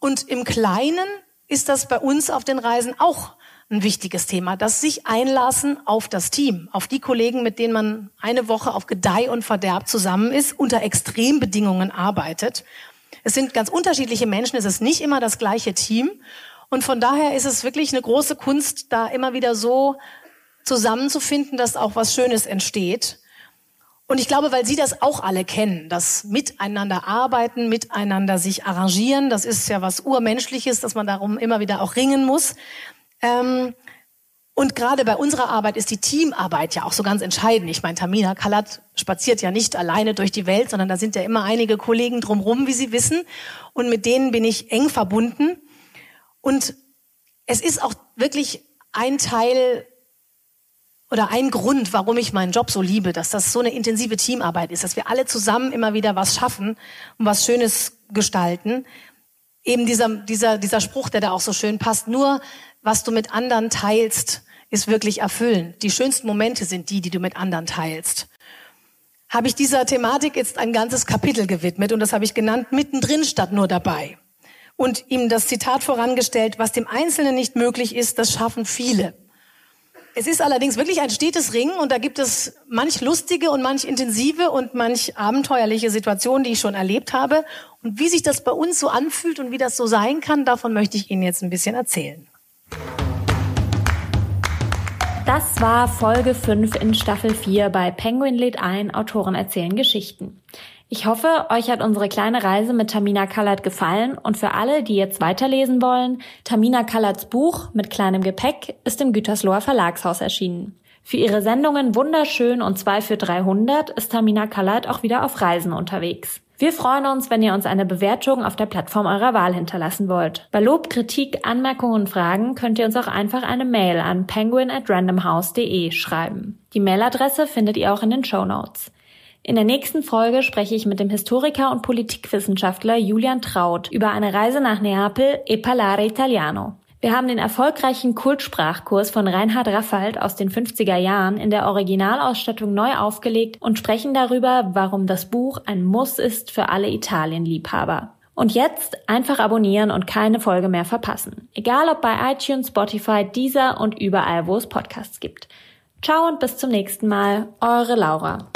Und im Kleinen ist das bei uns auf den Reisen auch ein wichtiges Thema, das sich einlassen auf das Team, auf die Kollegen, mit denen man eine Woche auf Gedeih und Verderb zusammen ist, unter Extrembedingungen arbeitet. Es sind ganz unterschiedliche Menschen, es ist nicht immer das gleiche Team. Und von daher ist es wirklich eine große Kunst, da immer wieder so zusammenzufinden, dass auch was Schönes entsteht. Und ich glaube, weil Sie das auch alle kennen, das miteinander arbeiten, miteinander sich arrangieren, das ist ja was Urmenschliches, dass man darum immer wieder auch ringen muss. Ähm, Und gerade bei unserer Arbeit ist die Teamarbeit ja auch so ganz entscheidend. Ich meine, Tamina Kallert spaziert ja nicht alleine durch die Welt, sondern da sind ja immer einige Kollegen drumherum, wie Sie wissen. Und mit denen bin ich eng verbunden. Und es ist auch wirklich ein Teil oder ein Grund, warum ich meinen Job so liebe, dass das so eine intensive Teamarbeit ist, dass wir alle zusammen immer wieder was schaffen und was Schönes gestalten. Eben dieser, dieser, dieser Spruch, der da auch so schön passt, nur was du mit anderen teilst, ist wirklich erfüllend. Die schönsten Momente sind die, die du mit anderen teilst. Habe ich dieser Thematik jetzt ein ganzes Kapitel gewidmet und das habe ich genannt, mittendrin statt nur dabei. Und ihm das Zitat vorangestellt, was dem Einzelnen nicht möglich ist, das schaffen viele. Es ist allerdings wirklich ein stetes Ringen und da gibt es manch lustige und manch intensive und manch abenteuerliche Situationen, die ich schon erlebt habe. Und wie sich das bei uns so anfühlt und wie das so sein kann, davon möchte ich Ihnen jetzt ein bisschen erzählen. Das war Folge fünf in Staffel vier bei Penguin lädt ein, Autoren erzählen Geschichten. Ich hoffe, euch hat unsere kleine Reise mit Tamina Kallert gefallen und für alle, die jetzt weiterlesen wollen, Tamina Kallerts Buch mit kleinem Gepäck ist im Gütersloher Verlagshaus erschienen. Für ihre Sendungen Wunderschön und zwei für dreihundert ist Tamina Kallert auch wieder auf Reisen unterwegs. Wir freuen uns, wenn ihr uns eine Bewertung auf der Plattform eurer Wahl hinterlassen wollt. Bei Lob, Kritik, Anmerkungen und Fragen könnt ihr uns auch einfach eine Mail an penguin at randomhouse punkt de schreiben. Die Mailadresse findet ihr auch in den Shownotes. In der nächsten Folge spreche ich mit dem Historiker und Politikwissenschaftler Julian Traut über eine Reise nach Neapel e Parlare Italiano. Wir haben den erfolgreichen Kultsprachkurs von Reinhard Raffald aus den fünfziger Jahren in der Originalausstattung neu aufgelegt und sprechen darüber, warum das Buch ein Muss ist für alle Italienliebhaber. Und jetzt einfach abonnieren und keine Folge mehr verpassen. Egal ob bei iTunes, Spotify, Deezer und überall, wo es Podcasts gibt. Ciao und bis zum nächsten Mal. Eure Laura.